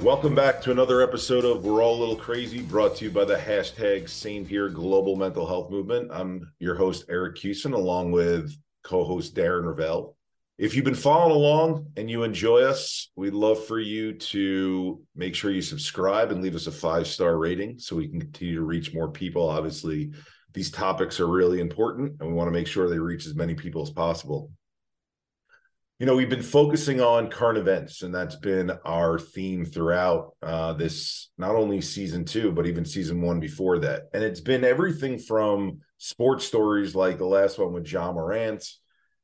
Welcome back to another episode of We're All a Little Crazy, brought to you by the hashtag Same Here Global Mental Health Movement. I'm your host, Eric Kussin, along with co-host Darren Rovell. If you've been following along and you enjoy us, we'd love for you to make sure you subscribe and leave us a 5-star rating so we can continue to reach more people. Obviously, these topics are really important, and we want to make sure they reach as many people as possible. You know, we've been focusing on current events, and that's been our theme throughout this, not only season two, but even season one before that. And it's been everything from sports stories like the last one with Ja Morant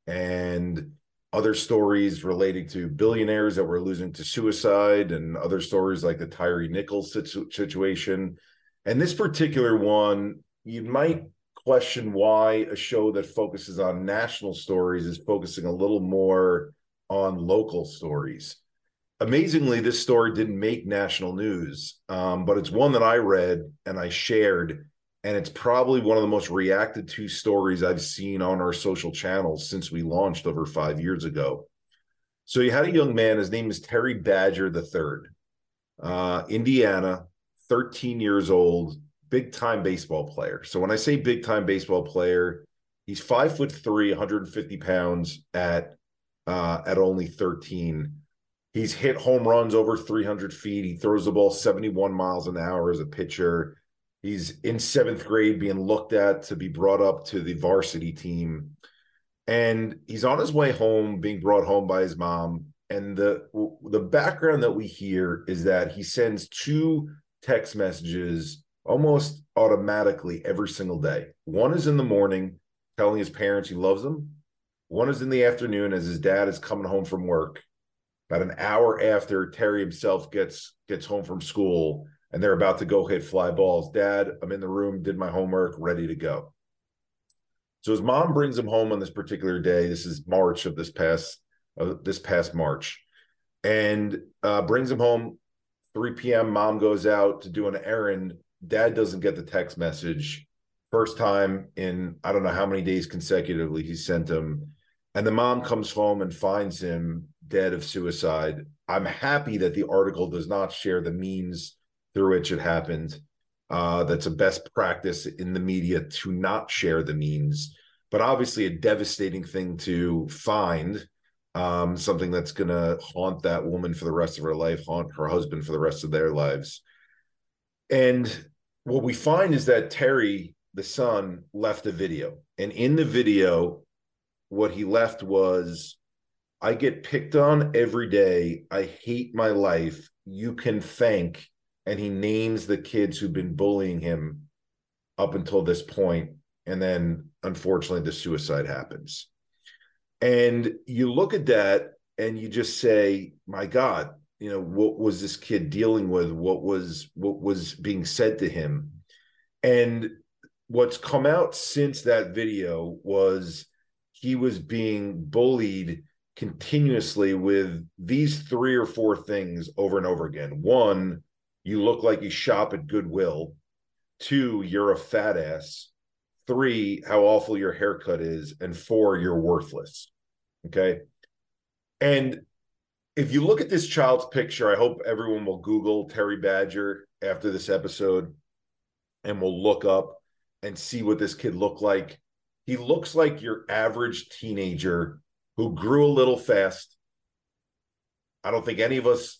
and other stories relating to billionaires that were losing to suicide, and other stories like the Tyree Nichols situation. And this particular one, you might question why a show that focuses on national stories is focusing a little more on local stories. Amazingly, this story didn't make national news, but it's one that I read and I shared, and it's probably one of the most reacted to stories I've seen on our social channels since we launched over 5 years ago. So you had a young man, his name is Terry Badger III, Indiana, 13 years old, big-time baseball player. So when I say big-time baseball player, he's 5'3", 150 pounds at only 13. He's hit home runs over 300 feet. He throws the ball 71 miles an hour as a pitcher. He's in seventh grade being looked at to be brought up to the varsity team. And he's on his way home, being brought home by his mom. And the background that we hear is that he sends 2 text messages almost automatically every single day. One is in the morning telling his parents he loves them. One is in the afternoon as his dad is coming home from work, about an hour after Terry himself gets home from school, and they're about to go hit fly balls. "Dad, I'm in the room, did my homework, ready to go." So his mom brings him home on this particular day. This is March of this past March, and brings him home. 3 p.m. Mom goes out to do an errand. Dad doesn't get the text message. First time in I don't know how many days consecutively he sent him. And the mom comes home and finds him dead of suicide. I'm happy that the article does not share the means through which it happened. That's a best practice in the media to not share the means. But obviously a devastating thing to find, something that's going to haunt that woman for the rest of her life, haunt her husband for the rest of their lives. And what we find is that Terry, the son, left a video. And in the video, what he left was, "I get picked on every day. I hate my life. You can thank." And he names the kids who've been bullying him up until this point. And then, unfortunately, the suicide happens. And you look at that and you just say, my God, you know, what was this kid dealing with? What was being said to him? And what's come out since that video was he was being bullied continuously with these 3 or 4 things over and over again. 1, you look like you shop at Goodwill. 2, you're a fat ass. 3, how awful your haircut is. And 4, you're worthless. Okay. And if you look at this child's picture, I hope everyone will Google Terry Badger after this episode and will look up and see what this kid looked like. He looks like your average teenager who grew a little fast. I don't think any of us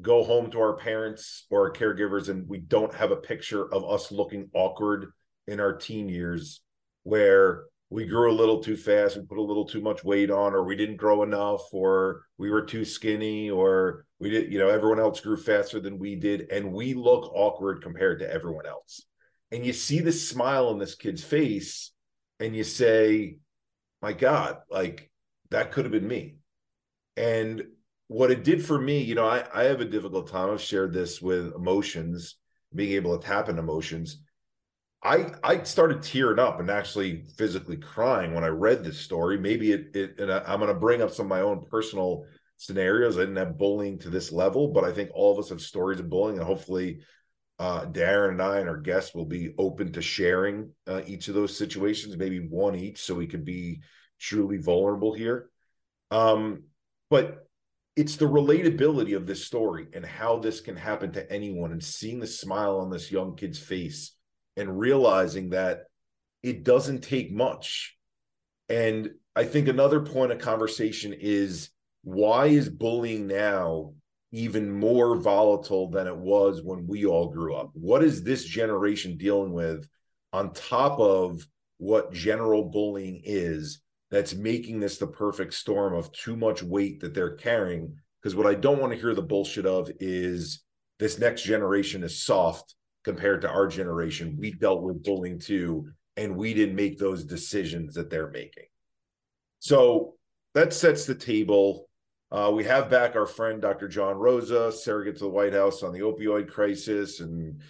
go home to our parents or our caregivers and we don't have a picture of us looking awkward in our teen years where we grew a little too fast, we put a little too much weight on, or we didn't grow enough, or we were too skinny, or we did, you know, everyone else grew faster than we did, and we look awkward compared to everyone else. And you see this smile on this kid's face, and you say, my God, like, that could have been me. And what it did for me, you know, I have a difficult time. I've shared this with emotions, being able to tap into emotions. I started tearing up and actually physically crying when I read this story. Maybe I'm going to bring up some of my own personal scenarios. I didn't have bullying to this level, but I think all of us have stories of bullying, and hopefully Darren and I and our guests will be open to sharing each of those situations, maybe one each, so we could be truly vulnerable here. But it's the relatability of this story and how this can happen to anyone, and seeing the smile on this young kid's face and realizing that it doesn't take much. And I think another point of conversation is, why is bullying now even more volatile than it was when we all grew up? What is this generation dealing with on top of what general bullying is that's making this the perfect storm of too much weight that they're carrying? Because what I don't want to hear the bullshit of is this next generation is soft compared to our generation. We dealt with bullying too, and we didn't make those decisions that they're making. So that sets the table. We have back our friend, Dr. John Rosa, surrogate to the White House on the opioid crisis and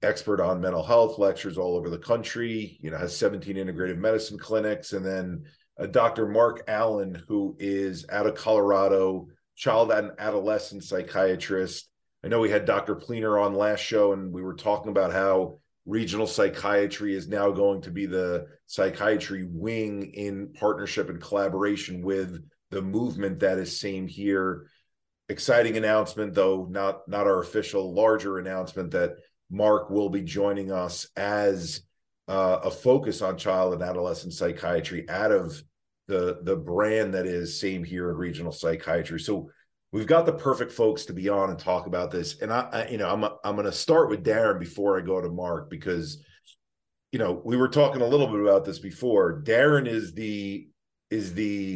expert on mental health, lectures all over the country, you know, has 17 integrative medicine clinics. And then Dr. Mark Allen, who is out of Colorado, child and adolescent psychiatrist. I know we had Dr. Pliner on last show, and we were talking about how regional psychiatry is now going to be the psychiatry wing in partnership and collaboration with the movement that is Same Here. Exciting announcement, though not our official, larger announcement, that Mark will be joining us as a focus on child and adolescent psychiatry out of the brand that is Same Here and regional psychiatry. So we've got the perfect folks to be on and talk about this. And I'm going to start with Darren before I go to Mark, because, you know, we were talking a little bit about this before. Darren is the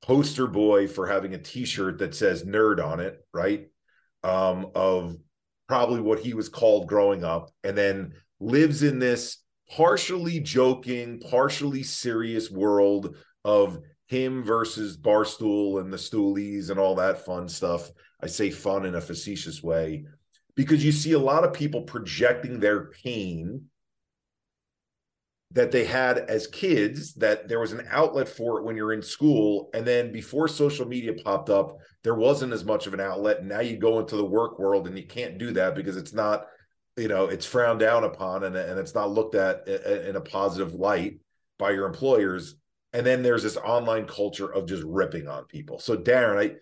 poster boy for having a t-shirt that says nerd on it, right? Of probably what he was called growing up, and then lives in this partially joking, partially serious world of him versus Barstool and the Stoolies and all that fun stuff. I say fun in a facetious way, because you see a lot of people projecting their pain that they had as kids, that there was an outlet for it when you're in school. And then before social media popped up, there wasn't as much of an outlet. And now you go into the work world and you can't do that, because it's not, you know, it's frowned down upon, and it's not looked at in a positive light by your employers. And then there's this online culture of just ripping on people. So Darren,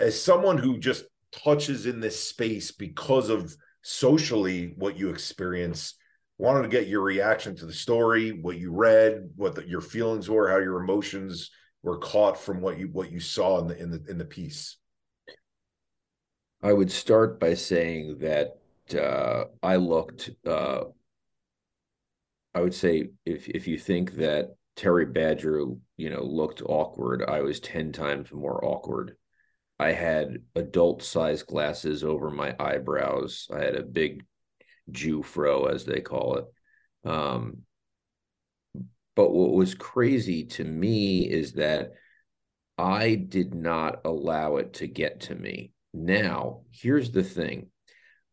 as someone who just touches in this space because of socially what you experience, wanted to get your reaction to the story, what you read, what your feelings were, how your emotions were caught from what you saw in the piece. I would start by saying that I looked. I would say if you think that Terry Badger, you know, looked awkward, I was 10 times more awkward. I had adult-sized glasses over my eyebrows. I had a big Jew fro, as they call it. But what was crazy to me is that I did not allow it to get to me. Now, here's the thing.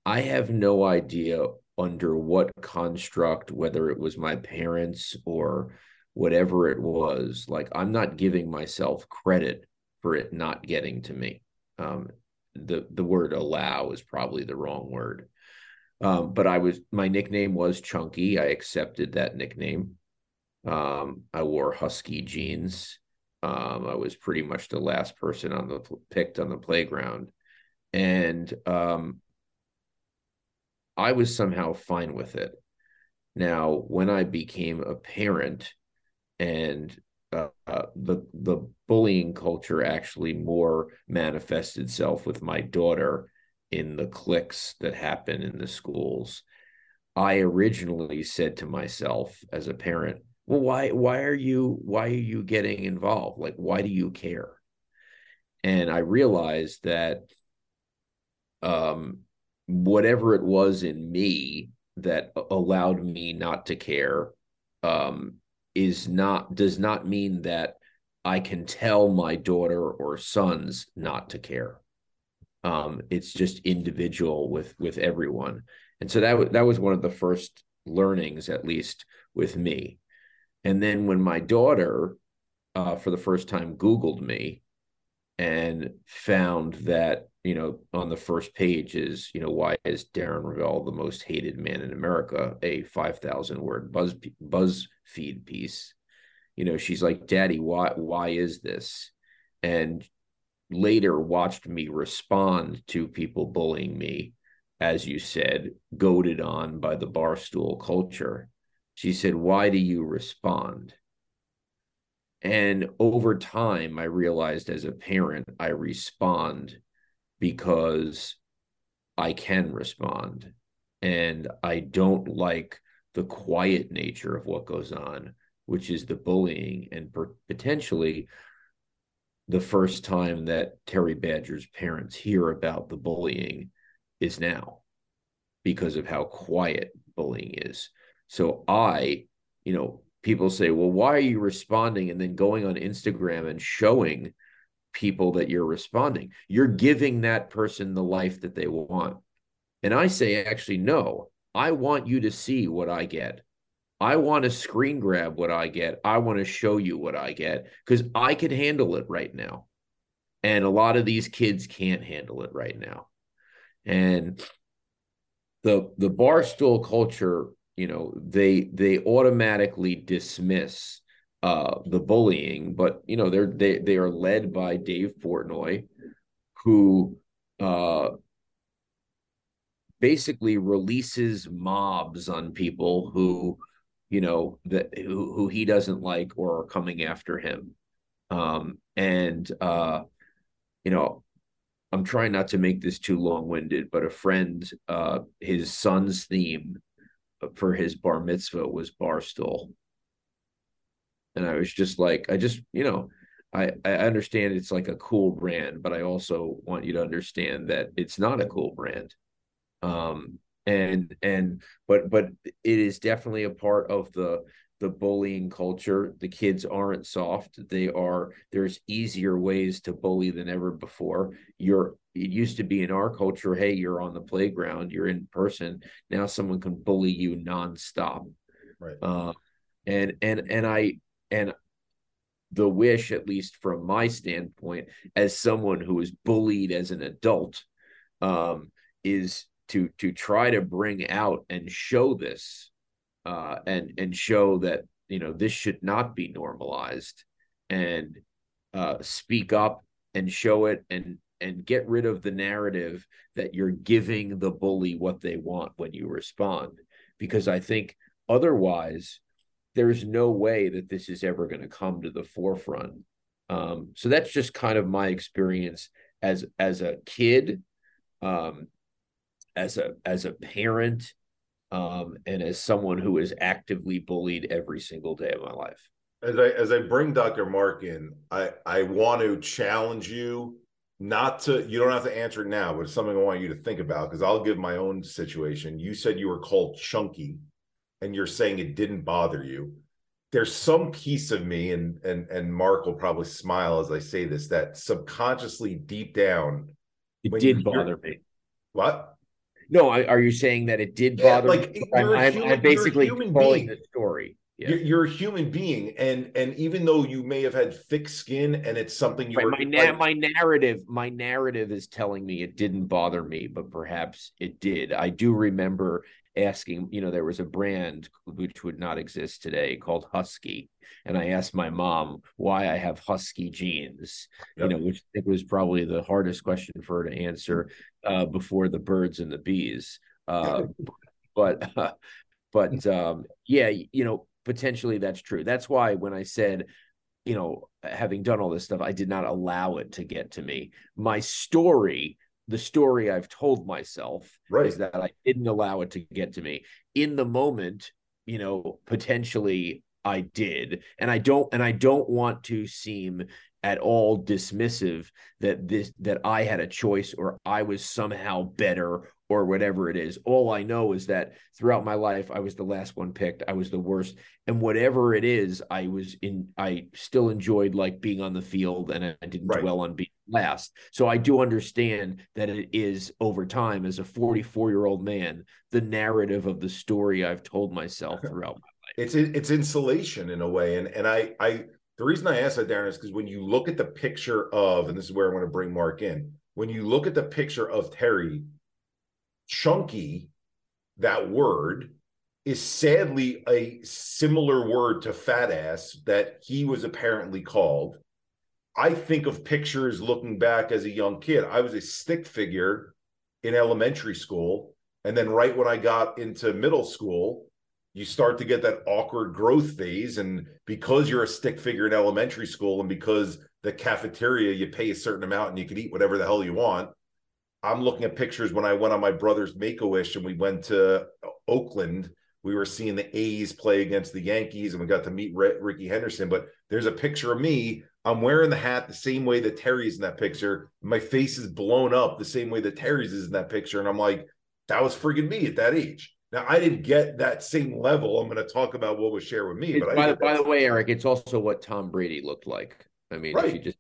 I have no idea under what construct, whether it was my parents or whatever it was, like, I'm not giving myself credit for it not getting to me. The word allow is probably the wrong word. But my nickname was Chunky. I accepted that nickname. I wore husky jeans. I was pretty much the last person picked on the playground. And I was somehow fine with it. Now, when I became a parent, and the bullying culture actually more manifested itself with my daughter in the cliques that happen in the schools, I originally said to myself as a parent, well, why are you getting involved? Like, why do you care? And I realized that whatever it was in me that allowed me not to care does not mean that I can tell my daughter or sons not to care. It's just individual with everyone. And so that was one of the first learnings, at least with me. And then when my daughter, for the first time, Googled me and found that, you know, on the first page is, you know, why is Darren Rovell the most hated man in America? A 5,000 word BuzzFeed piece. You know, she's like, Daddy, why is this? And later watched me respond to people bullying me, as you said, goaded on by the Barstool culture. She said, why do you respond? And over time, I realized as a parent, I respond because I can respond. And I don't like the quiet nature of what goes on, which is the bullying, and potentially the first time that Terry Badger's parents hear about the bullying is now, because of how quiet bullying is. So I, you know, people say, well, why are you responding? And then going on Instagram and showing people that you're responding. You're giving that person the life that they want. And I say, actually, no, I want you to see what I get. I want to screen grab what I get. I want to show you what I get, because I could handle it right now. And a lot of these kids can't handle it right now. And the Barstool culture, you know, they automatically dismiss the bullying, but, you know, they are led by Dave Portnoy, who basically releases mobs on people who, you know, who he doesn't like or are coming after him. You know, I'm trying not to make this too long-winded, but a friend, his son's theme for his bar mitzvah was Barstool. And I was just like, you know, I understand it's like a cool brand, but I also want you to understand that it's not a cool brand. But it is definitely a part of the bullying culture. The kids aren't soft. There's easier ways to bully than ever before. It used to be in our culture, hey, you're on the playground, you're in person. Now someone can bully you nonstop. Right. And the wish, at least from my standpoint, as someone who was bullied as an adult, is to try to bring out and show this, and show that, you know, this should not be normalized, and speak up and show it, and get rid of the narrative that you're giving the bully what they want when you respond. Because I think otherwise, there's no way that this is ever going to come to the forefront. So that's just kind of my experience as a kid, as a parent, and as someone who is actively bullied every single day of my life. As I bring Dr. Mark in, I want to challenge you not to, you don't have to answer it now, but it's something I want you to think about, because I'll give my own situation. You said you were called chunky, and you're saying it didn't bother you. There's some piece of me, and Mark will probably smile as I say this, that subconsciously, deep down, it did bother me. What? No, are you saying that it did bother me? I'm basically controlling the story. Yeah. You're a human being, and even though you may have had thick skin, and it's something you my narrative is telling me it didn't bother me, but perhaps it did. I do remember asking, you know, there was a brand which would not exist today called Husky, and I asked my mom why I have Husky jeans. Yep. You know, which it was probably the hardest question for her to answer before the birds and the bees. Yeah, you know, potentially that's true. That's why when I said, you know, having done all this stuff, I did not allow it to get to me. My story, the story I've told myself, right, is that I didn't allow it to get to me. In the moment, you know, potentially I did. And I don't want to seem at all dismissive that I had a choice, or I was somehow better or whatever it is. All I know is that throughout my life, I was the last one picked. I was the worst. And whatever it is, I still enjoyed like being on the field, and I didn't dwell on being last. So I do understand that it is over time, as a 44-year-old man, the narrative of the story I've told myself throughout my life. It's insulation in a way. And the reason I asked that, Darren, is because when you look at the picture of, and this is where I want to bring Mark in, when you look at the picture of Terry, chunky, that word, is sadly a similar word to fat ass that he was apparently called. I think of pictures looking back as a young kid. I was a stick figure in elementary school. And then right when I got into middle school, you start to get that awkward growth phase. And because you're a stick figure in elementary school, and because the cafeteria, you pay a certain amount and you can eat whatever the hell you want. I'm looking at pictures when I went on my brother's Make-A-Wish and we went to Oakland. We were seeing the A's play against the Yankees, and we got to meet Ricky Henderson. But there's a picture of me. I'm wearing the hat the same way that Terry's in that picture. My face is blown up the same way that Terry's is in that picture. And I'm like, that was friggin' me at that age. Now, I didn't get that same level. I'm going to talk about what was shared with me. But by the way, Eric, it's also what Tom Brady looked like. I mean, if you just,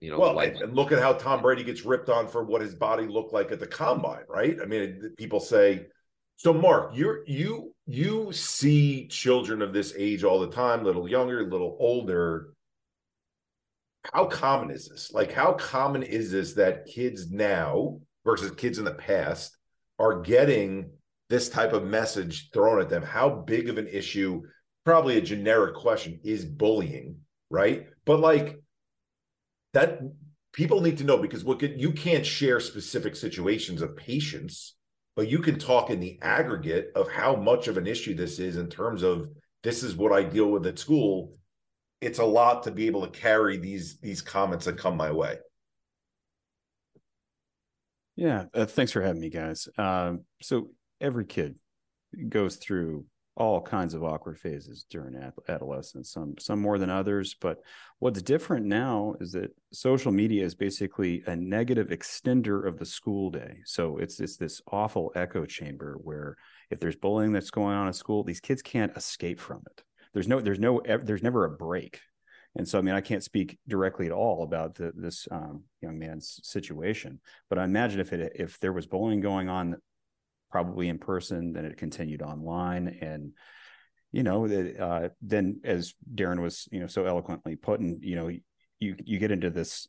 you know, and look at how Tom Brady gets ripped on for what his body looked like at the combine, right? I mean, people say, so Mark, you see children of this age all the time, little younger, little older. How common is this? Like, how common is this that kids now versus kids in the past are getting this type of message thrown at them? How big of an issue, probably a generic question, is bullying, right? But like, that people need to know, because you can't share specific situations of patients, but you can talk in the aggregate of how much of an issue this is in terms of, this is what I deal with at school. It's a lot to be able to carry these comments that come my way. Yeah, thanks for having me, guys. So every kid goes through all kinds of awkward phases during adolescence, some more than others. But what's different now is that social media is basically a negative extender of the school day. So it's this awful echo chamber where if there's bullying that's going on at school, these kids can't escape from it. There's never a break. And so, I mean, I can't speak directly at all about this young man's situation, but I imagine if there was bullying going on probably in person, then it continued online. And, you know, then as Darren was, you know, so eloquently putting, you know, you get into this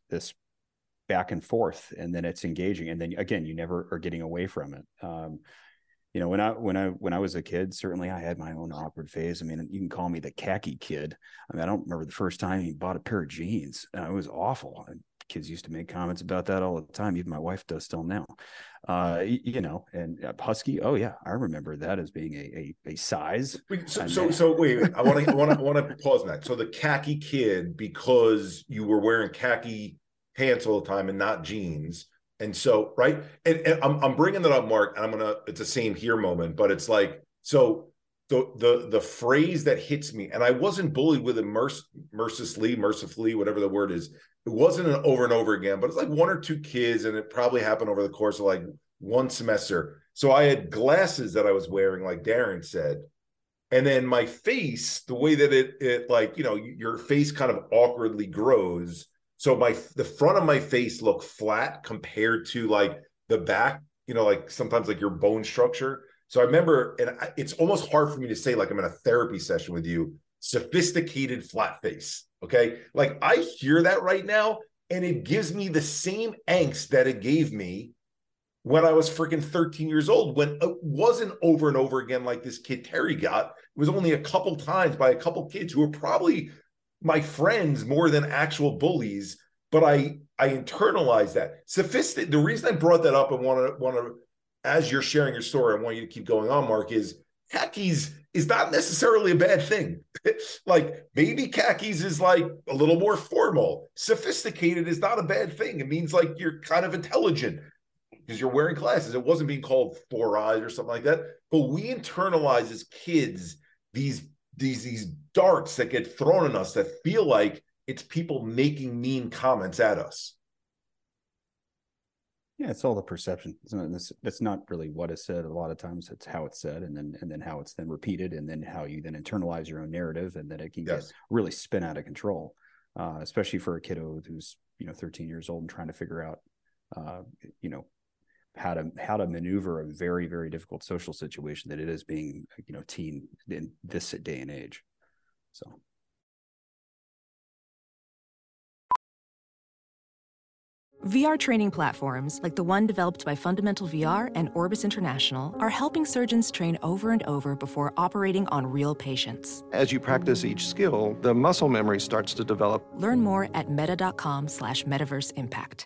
back and forth, and then it's engaging. And then again, you never are getting away from it. You know, when I was a kid, certainly I had my own awkward phase. I mean, you can call me the khaki kid. I mean, I don't remember the first time you bought a pair of jeans. It was awful. Kids used to make comments about that all the time. Even my wife does still now, you know, and husky. Oh yeah. I remember that as being a size. So wait, I want to pause on that. So the khaki kid, because you were wearing khaki pants all the time and not jeans. And so, right. And I'm bringing that up, Mark, and it's a same here moment, but it's like, so the phrase that hits me, and I wasn't bullied with it mercifully, whatever the word is. It wasn't an over and over again, but it's like one or two kids, and it probably happened over the course of like one semester. So I had glasses that I was wearing, like Darren said, and then my face, the way that it like, you know, your face kind of awkwardly grows. So the front of my face looked flat compared to like the back, you know, like sometimes like your bone structure. So I remember, it's almost hard for me to say, like I'm in a therapy session with you, sophisticated flat face. Okay. Like I hear that right now, and it gives me the same angst that it gave me when I was freaking 13 years old, when it wasn't over and over again, like this kid Terry got. It was only a couple times by a couple kids who were probably my friends more than actual bullies. But I internalized that sophisticated. The reason I brought that up and want to, as you're sharing your story, I want you to keep going on, Mark, is khakis is not necessarily a bad thing. Like baby khakis is like a little more formal. Sophisticated is not a bad thing. It means like you're kind of intelligent because you're wearing glasses. It wasn't being called four eyes or something like that. But we internalize as kids these darts that get thrown at us that feel like it's people making mean comments at us. Yeah, it's all the perception. That's not really what is said. A lot of times it's how it's said, and then how it's then repeated, and then how you then internalize your own narrative, and then it can get really spin out of control, especially for a kiddo who's, 13 years old and trying to figure out, how to maneuver a very, very difficult social situation that it is being, teen in this day and age. So. VR training platforms, like the one developed by Fundamental VR and Orbis International, are helping surgeons train over and over before operating on real patients. As you practice each skill, the muscle memory starts to develop. Learn more at meta.com/metaverseimpact.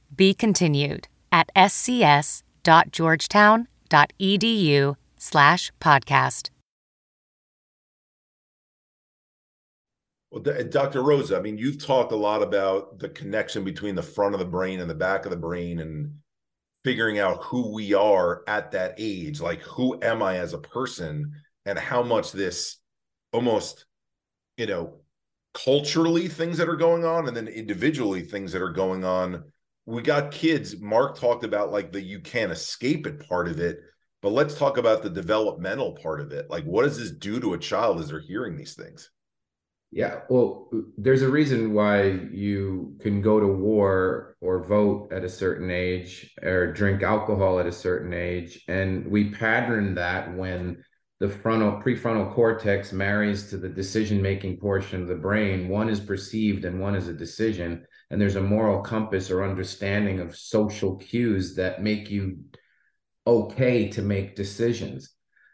Be continued at scs.georgetown.edu/podcast. Well, Dr. Rosa, I mean, you've talked a lot about the connection between the front of the brain and the back of the brain and figuring out who we are at that age. Like, who am I as a person, and how much this almost, culturally things that are going on, and then individually things that are going on. We got kids. Mark talked about like the you can't escape it part of it, but let's talk about the developmental part of it. Like, what does this do to a child as they're hearing these things? Yeah, well, there's a reason why you can go to war or vote at a certain age or drink alcohol at a certain age. And we pattern that when the prefrontal cortex marries to the decision-making portion of the brain. One is perceived and one is a decision. And there's a moral compass or understanding of social cues that make you okay to make decisions.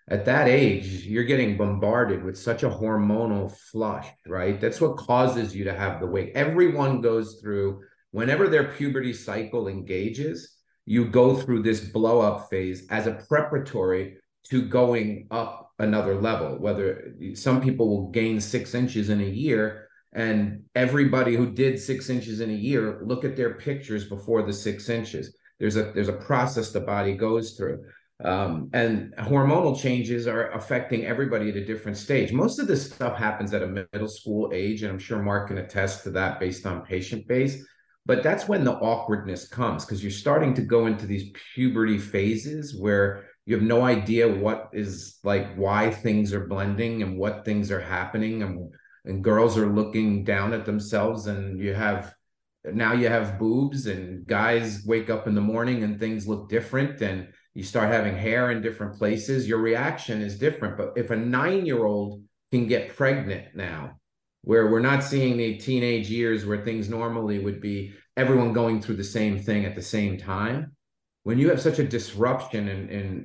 At that age, you're getting bombarded with such a hormonal flush, right? That's what causes you to have the weight. Everyone goes through, whenever their puberty cycle engages, you go through this blow up phase as a preparatory to going up another level. Whether some people will gain 6 inches in a year, and everybody who did 6 inches in a year, look at their pictures before the 6 inches. There's a process the body goes through. And hormonal changes are affecting everybody at a different stage. Most of this stuff happens at a middle school age, and I'm sure Mark can attest to that based on patient base. But that's when the awkwardness comes, because you're starting to go into these puberty phases where you have no idea what is like, why things are blending and what things are happening, and girls are looking down at themselves, and now you have boobs, and guys wake up in the morning and things look different, and you start having hair in different places. Your reaction is different. But if a 9-year-old can get pregnant now, where we're not seeing the teenage years where things normally would be everyone going through the same thing at the same time, when you have such a disruption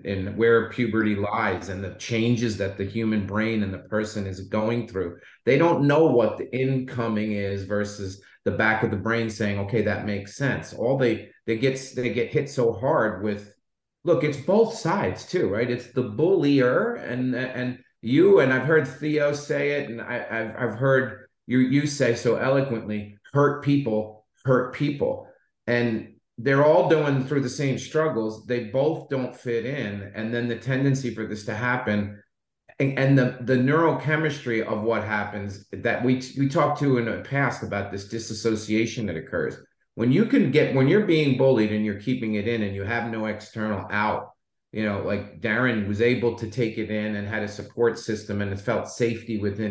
in where puberty lies and the changes that the human brain and the person is going through, they don't know what the incoming is versus the back of the brain saying, okay, that makes sense. All they get hit so hard with. Look, it's both sides too, right? It's the bullier and you, and I've heard Theo say it, and I've heard you say so eloquently, hurt people. And they're all going through the same struggles. They both don't fit in. And then the tendency for this to happen and the neurochemistry of what happens that we talked to in the past about this disassociation that occurs. When you're being bullied and you're keeping it in and you have no external out, like Darren was able to take it in and had a support system and felt safety within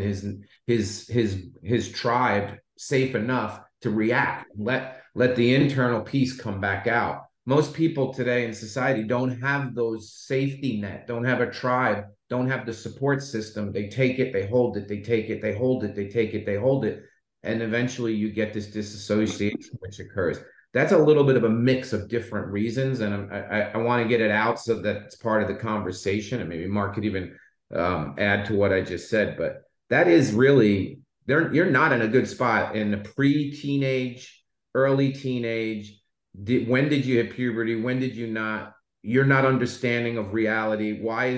his tribe, safe enough to react, let the internal piece come back out. Most people today in society don't have those safety net, don't have a tribe, don't have the support system. They take it, they hold it, they take it, they hold it, they take it, they hold it. And eventually you get this disassociation which occurs. That's a little bit of a mix of different reasons. And I want to get it out so that it's part of the conversation. And maybe Mark could even add to what I just said. But that is really, you're not in a good spot in the pre-teenage, early teenage, when did you hit puberty? When did you not? You're not understanding of reality. Why are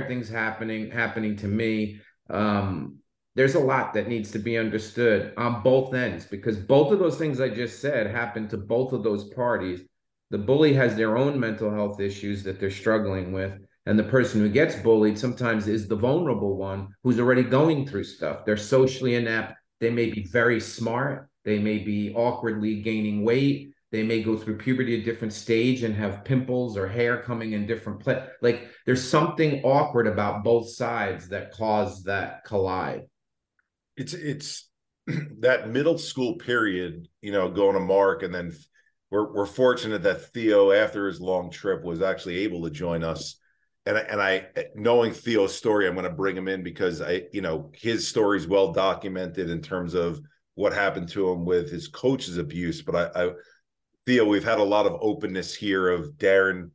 things happening to me? There's a lot that needs to be understood on both ends, because both of those things I just said happened to both of those parties. The bully has their own mental health issues that they're struggling with. And the person who gets bullied sometimes is the vulnerable one who's already going through stuff. They're socially inept. They may be very smart. They may be awkwardly gaining weight. They may go through puberty at a different stage and have pimples or hair coming in different places. Like, there's something awkward about both sides that caused that collide. It's that middle school period, you know, going to Mark, and then we're fortunate that Theo, after his long trip, was actually able to join us. And I, knowing Theo's story, I'm going to bring him in because his story is well documented in terms of what happened to him with his coach's abuse. But Theo, we've had a lot of openness here of Darren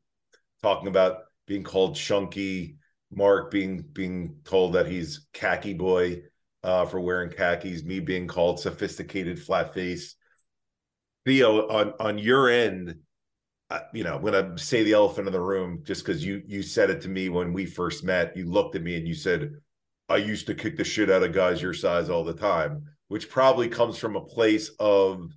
talking about being called chunky, Mark being told that he's khaki boy for wearing khakis, me being called sophisticated flat face. Theo, on your end, I'm going to say the elephant in the room, just because you said it to me when we first met. You looked at me and you said, I used to kick the shit out of guys your size all the time, which probably comes from a place of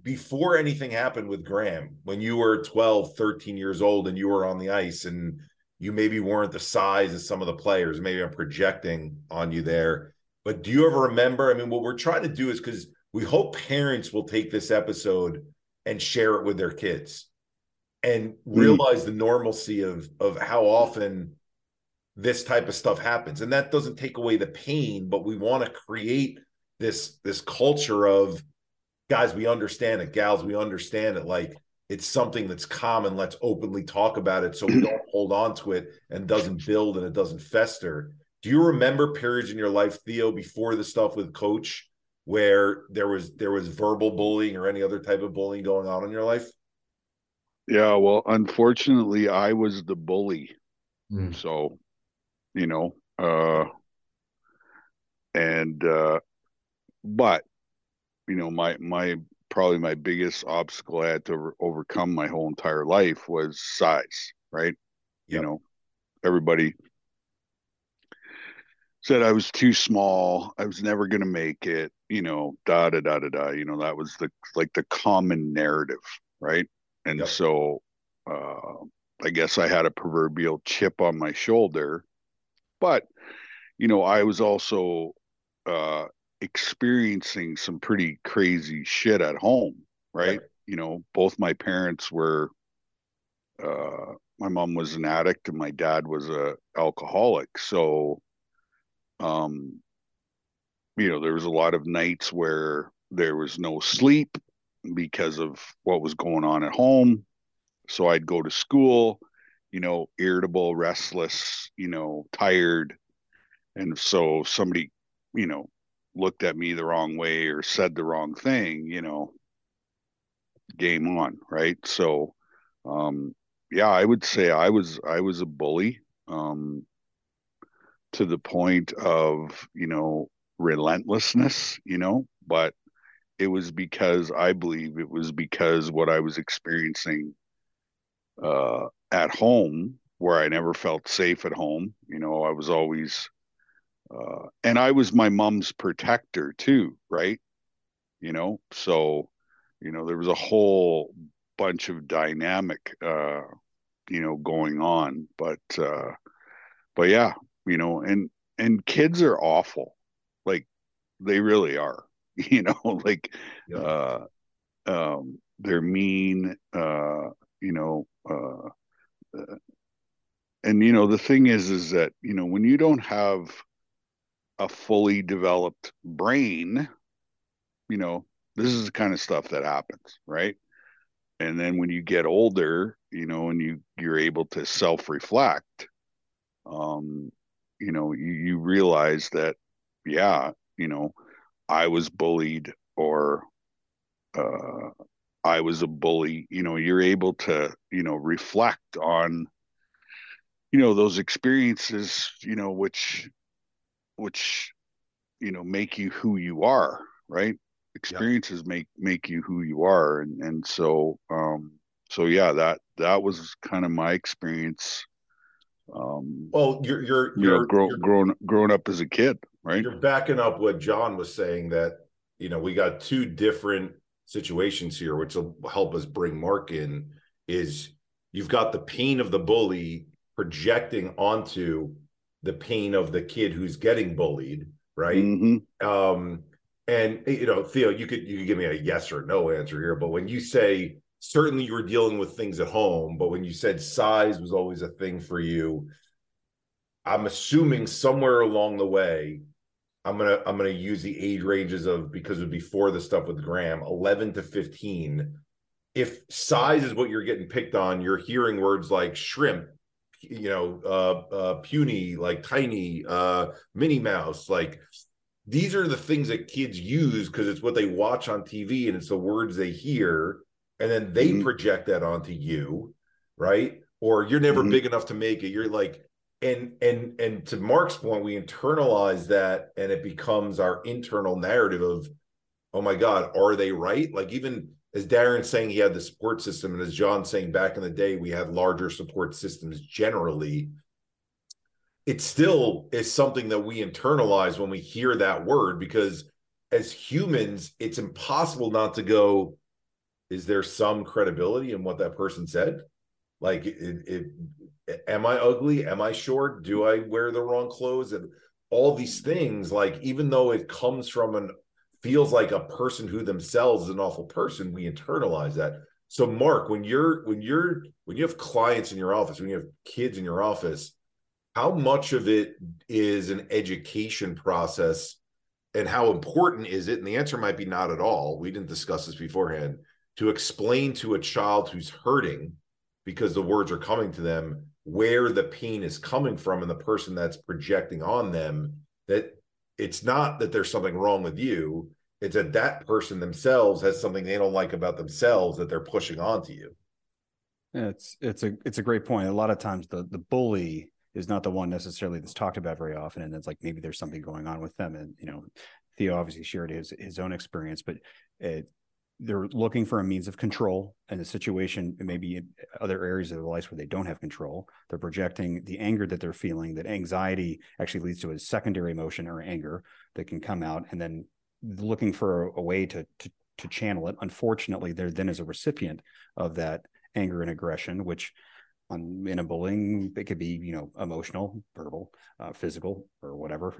before anything happened with Graham, when you were 12, 13 years old and you were on the ice and you maybe weren't the size of some of the players. Maybe I'm projecting on you there. But do you ever remember? I mean, what we're trying to do is, because we hope parents will take this episode and share it with their kids and realize the normalcy of how often this type of stuff happens. And that doesn't take away the pain, but we want to create this culture of, guys, we understand it. Gals, we understand it. Like, it's something that's common. Let's openly talk about it so we don't hold on to it and doesn't build and it doesn't fester. Do you remember periods in your life, Theo, before the stuff with Coach, where there was verbal bullying or any other type of bullying going on in your life? Yeah, well, unfortunately, I was the bully. So, but, my biggest obstacle I had to overcome my whole entire life was size, right? Yep. Everybody said I was too small. I was never going to make it, that was the common narrative. Right. And yep. So, I guess I had a proverbial chip on my shoulder, but, I was also, experiencing some pretty crazy shit at home, right? Yep. Both my parents were, my mom was an addict and my dad was a alcoholic. So, there was a lot of nights where there was no sleep because of what was going on at home. So I'd go to school, irritable, restless, tired. And so somebody, looked at me the wrong way or said the wrong thing, game on, right? So, I would say I was a bully, to the point of, relentlessness, but it was because what I was experiencing, at home, where I never felt safe at home. I was always, and I was my mom's protector too, right? So, there was a whole bunch of dynamic, going on, but yeah, and kids are awful. Like, they really are, yeah. They're mean, and the thing is that, when you don't have a fully developed brain, this is the kind of stuff that happens, right? And then when you get older, and you're able to self-reflect, you realize that, I was bullied, or I was a bully. You're able to, reflect on, those experiences, which make you who you are, right? experiences make you who you are. And so, that was kind of my experience. Well, you're grown up as a kid, right? You're backing up what John was saying, that, you know, we got two different situations here, which will help us bring Mark in, is you've got the pain of the bully projecting onto the pain of the kid who's getting bullied, right? Mm-hmm. And, you know, Theo, you could give me a yes or no answer here, but when you say, certainly you were dealing with things at home, but when you said size was always a thing for you, I'm assuming somewhere along the way, I'm gonna use the age ranges of, because it would be before the stuff with Graham, 11 to 15. If size is what you're getting picked on, you're hearing words like shrimp, you know, puny, like tiny, Minnie Mouse, like. These are the things that kids use because it's what they watch on TV and it's the words they hear, and then they mm-hmm. project that onto you, right? Or you're never mm-hmm. big enough to make it. You're like, and to Mark's point, we internalize that and it becomes our internal narrative of, oh my God, are they right? Like, even as Darren's saying he had the support system, and as John's saying back in the day, we had larger support systems generally. It still is something that we internalize when we hear that word, because as humans, it's impossible not to go, is there some credibility in what that person said? Like, am I ugly? Am I short? Do I wear the wrong clothes? And all these things, like, even though it comes from feels like a person who themselves is an awful person, we internalize that. So Mark, when you have clients in your office, when you have kids in your office, how much of it is an education process, and how important is it? And the answer might be not at all. We didn't discuss this beforehand. To explain to a child who's hurting because the words are coming to them where the pain is coming from and the person that's projecting on them, that it's not that there's something wrong with you. It's that that person themselves has something they don't like about themselves that they're pushing onto you. Yeah, it's a great point. A lot of times the bully is not the one necessarily that's talked about very often. And it's like, maybe there's something going on with them. And, you know, Theo obviously shared his own experience, but they're looking for a means of control in the situation, maybe in other areas of their lives where they don't have control. They're projecting the anger that they're feeling, that anxiety actually leads to a secondary emotion or anger that can come out, and then looking for a way to channel it. Unfortunately, there then is a recipient of that anger and aggression, which, in a bullying, it could be, you know, emotional, verbal, physical, or whatever.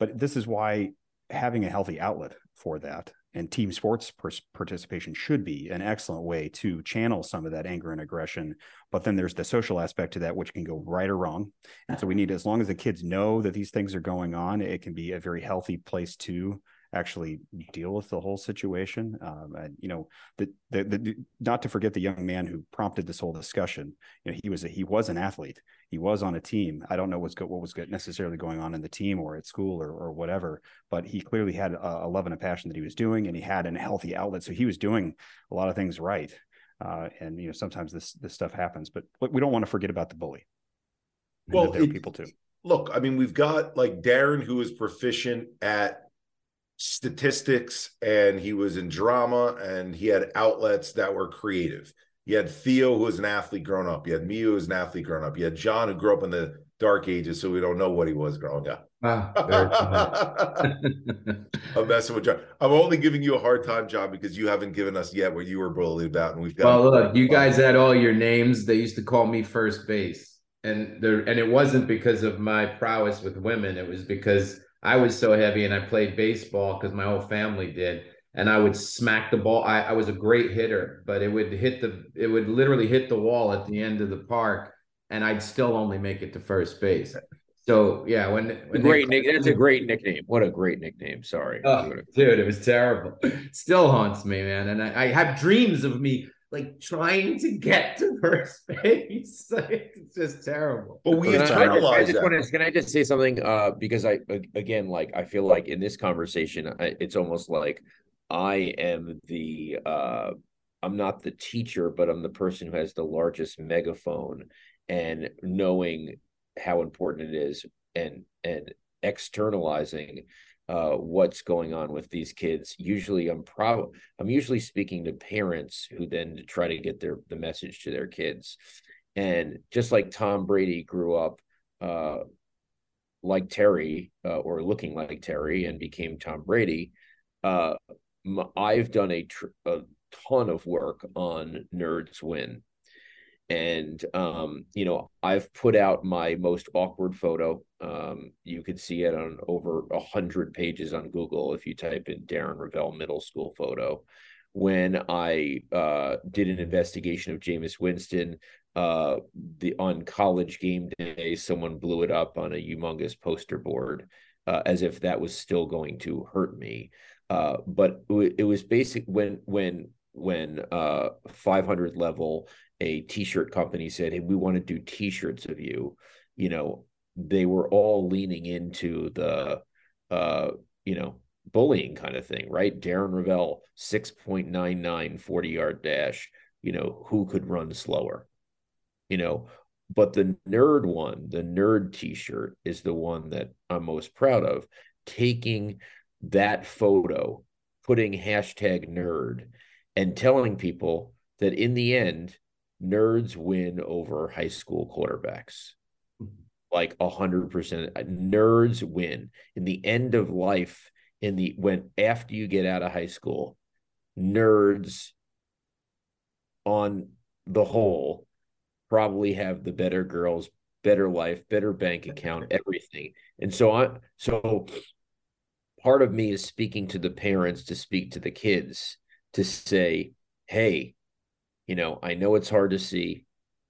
But this is why having a healthy outlet for that, and team sports participation should be an excellent way to channel some of that anger and aggression. But then there's the social aspect to that, which can go right or wrong. And so we need, as long as the kids know that these things are going on, it can be a very healthy place to actually deal with the whole situation. And, you know, not to forget the young man who prompted this whole discussion. You know, he was an athlete. He was on a team. I don't know what was necessarily going on in the team or at school or whatever, but he clearly had a love and a passion that he was doing, and he had a healthy outlet. So he was doing a lot of things right. And, you know, sometimes this stuff happens, but we don't want to forget about the bully. Well, there are people too. Look, I mean, we've got like Darren, who is proficient at statistics, and he was in drama, and he had outlets that were creative. You had Theo, who was an athlete grown up. You had me, who was an athlete grown up. You had John, who grew up in the dark ages, so we don't know what he was growing up. I'm messing with John. I'm only giving you a hard time, John, because you haven't given us yet what you were bullied about, and we've got. Well, look, you guys had all your names. They used to call me first base, and it wasn't because of my prowess with women. It was because I was so heavy, and I played baseball because my whole family did. And I would smack the ball. I was a great hitter, but it would literally hit the wall at the end of the park, and I'd still only make it to first base. So yeah, that's a great nickname. What a great nickname. Sorry. Oh, dude, it was terrible. Still haunts me, man. And I have dreams of me like trying to get to first base. It's just terrible. But we internalize that. Can I just say something? Because I feel like in this conversation, it's almost like I'm not the teacher, but I'm the person who has the largest megaphone, and knowing how important it is and externalizing what's going on with these kids. Usually I'm usually speaking to parents who then try to get the message to their kids. And just like Tom Brady grew up like Terry or looking like Terry and became Tom Brady, I've done a ton of work on Nerds Win. And, I've put out my most awkward photo. You could see it on over 100 pages on Google if you type in Darren Rovell middle school photo. When I did an investigation of Jameis Winston on college game day, someone blew it up on a humongous poster board as if that was still going to hurt me. But it was basic when 500 level, a t-shirt company said, "Hey, we want to do t-shirts of you," they were all leaning into the, bullying kind of thing, right? Darren Rovell, 6.99 40-yard dash, who could run slower, but the nerd t-shirt is the one that I'm most proud of, taking that photo, putting hashtag nerd and telling people that in the end, nerds win over high school quarterbacks, like 100%. Nerds win in the end of life. When after you get out of high school, nerds on the whole probably have the better girls, better life, better bank account, everything. And so part of me is speaking to the parents, to speak to the kids, to say, hey, I know it's hard to see.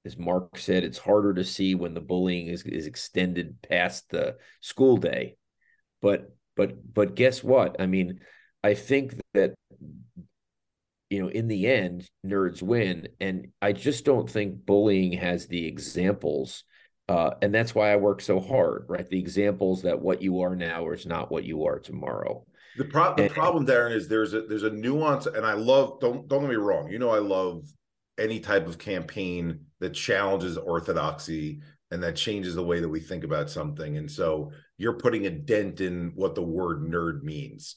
As Mark said, it's harder to see when the bullying is extended past the school day. But guess what? I mean, I think that, in the end, nerds win. And I just don't think bullying has the examples. And that's why I work so hard, right? The examples that what you are now is not what you are tomorrow. The problem, Darren, is there's a nuance. And I love, don't get me wrong. I love any type of campaign that challenges orthodoxy and that changes the way that we think about something. And so you're putting a dent in what the word nerd means.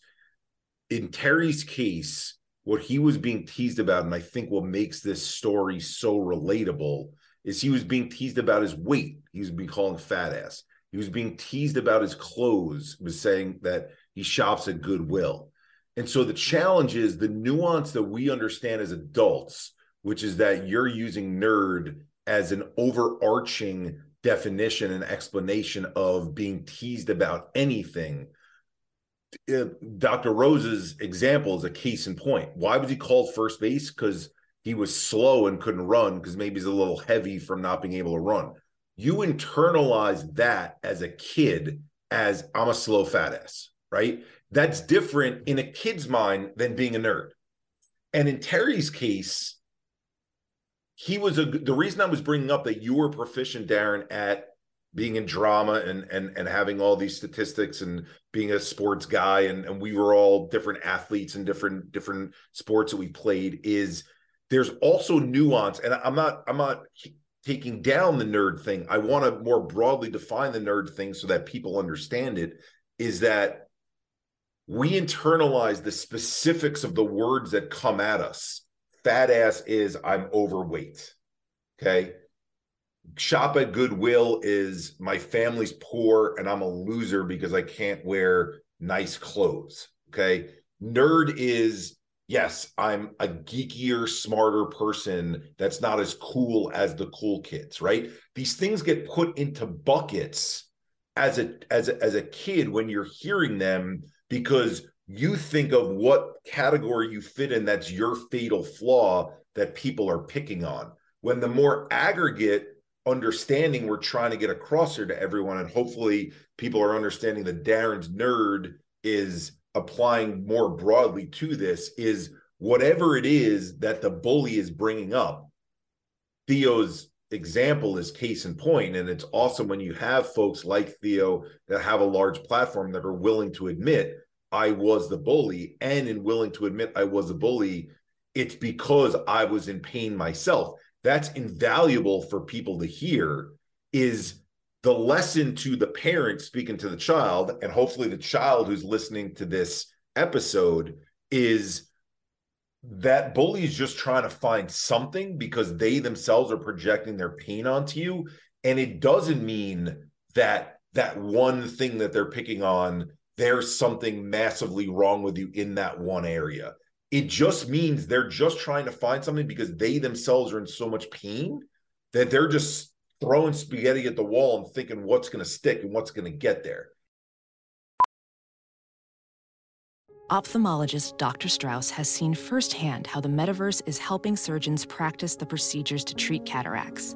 In Terry's case, what he was being teased about, and I think what makes this story so relatable, is he was being teased about his weight. He was being called fat ass. He was being teased about his clothes, was saying that he shops at Goodwill. And so the challenge is the nuance that we understand as adults, which is that you're using nerd as an overarching definition and explanation of being teased about anything. Dr. Rose's example is a case in point. Why was he called first base? Because he was slow and couldn't run, because maybe he's a little heavy from not being able to run. You internalize that as a kid as, I'm a slow fat ass, right? That's different in a kid's mind than being a nerd. And in Terry's case, the reason I was bringing up that you were proficient, Darren, at being in drama and having all these statistics and being a sports guy, and we were all different athletes and different sports that we played, is there's also nuance. And I'm not taking down the nerd thing. I want to more broadly define the nerd thing so that people understand it, is that we internalize the specifics of the words that come at us. Fat ass is I'm overweight, okay? Shop at Goodwill is my family's poor and I'm a loser because I can't wear nice clothes, okay? Nerd is, yes, I'm a geekier, smarter person that's not as cool as the cool kids, right? These things get put into buckets as a kid when you're hearing them, because you think of what category you fit in. That's your fatal flaw that people are picking on. When the more aggregate understanding we're trying to get across here to everyone, and hopefully people are understanding that Darren's nerd is applying more broadly to this, is whatever it is that the bully is bringing up. Theo's example is case in point, and it's awesome when you have folks like Theo that have a large platform that are willing to admit, I was the bully, and in willing to admit I was a bully, it's because I was in pain myself. That's invaluable for people to hear, is the lesson to the parent speaking to the child, and hopefully the child who's listening to this episode, is that bully is just trying to find something because they themselves are projecting their pain onto you. And it doesn't mean that that one thing that they're picking on, there's something massively wrong with you in that one area. It just means they're just trying to find something because they themselves are in so much pain that they're just throwing spaghetti at the wall and thinking what's going to stick and what's going to get there. Ophthalmologist Dr. Strauss has seen firsthand how the metaverse is helping surgeons practice the procedures to treat cataracts.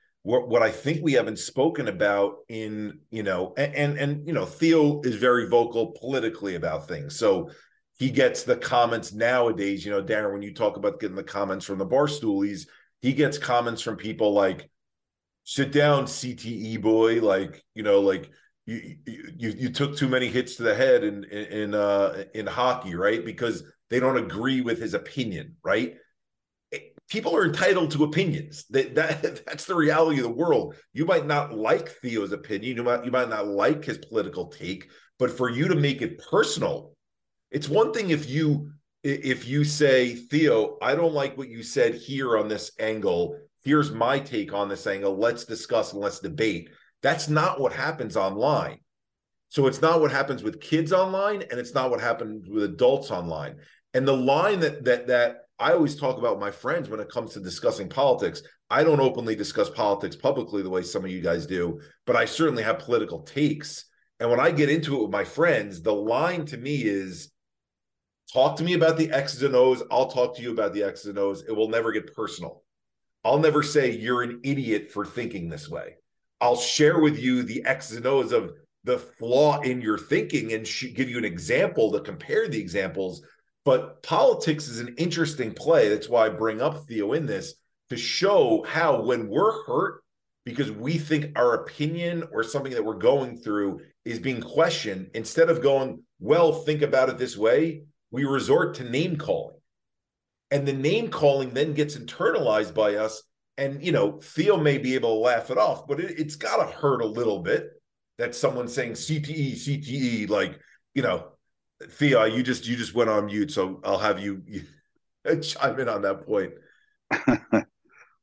what I think we haven't spoken about in, you know, and you know, Theo is very vocal politically about things. So he gets the comments nowadays, you know, Darren, when you talk about getting the comments from the Barstoolies, he gets comments from people like, sit down, CTE boy, like, you know, like you took too many hits to the head in hockey, right? Because they don't agree with his opinion, right? People are entitled to opinions. That's the reality of the world. You might not like Theo's opinion. You might not like his political take, but for you to make it personal, it's one thing if you say, Theo, I don't like what you said here on this angle. Here's my take on this angle. Let's discuss and let's debate. That's not what happens online. So it's not what happens with kids online, and it's not what happens with adults online. And the line that I always talk about my friends when it comes to discussing politics. I don't openly discuss politics publicly the way some of you guys do, but I certainly have political takes. And when I get into it with my friends, the line to me is, talk to me about the X's and O's. I'll talk to you about the X's and O's. It will never get personal. I'll never say you're an idiot for thinking this way. I'll share with you the X's and O's of the flaw in your thinking and give you an example to compare the examples. But politics is an interesting play. That's why I bring up Theo in this, to show how when we're hurt because we think our opinion or something that we're going through is being questioned, instead of going, well, think about it this way, we resort to name calling. And the name calling then gets internalized by us. And, you know, Theo may be able to laugh it off, but it's got to hurt a little bit that someone's saying CTE, like, you know, Theo, you just went on mute, so I'll have you chime in on that point.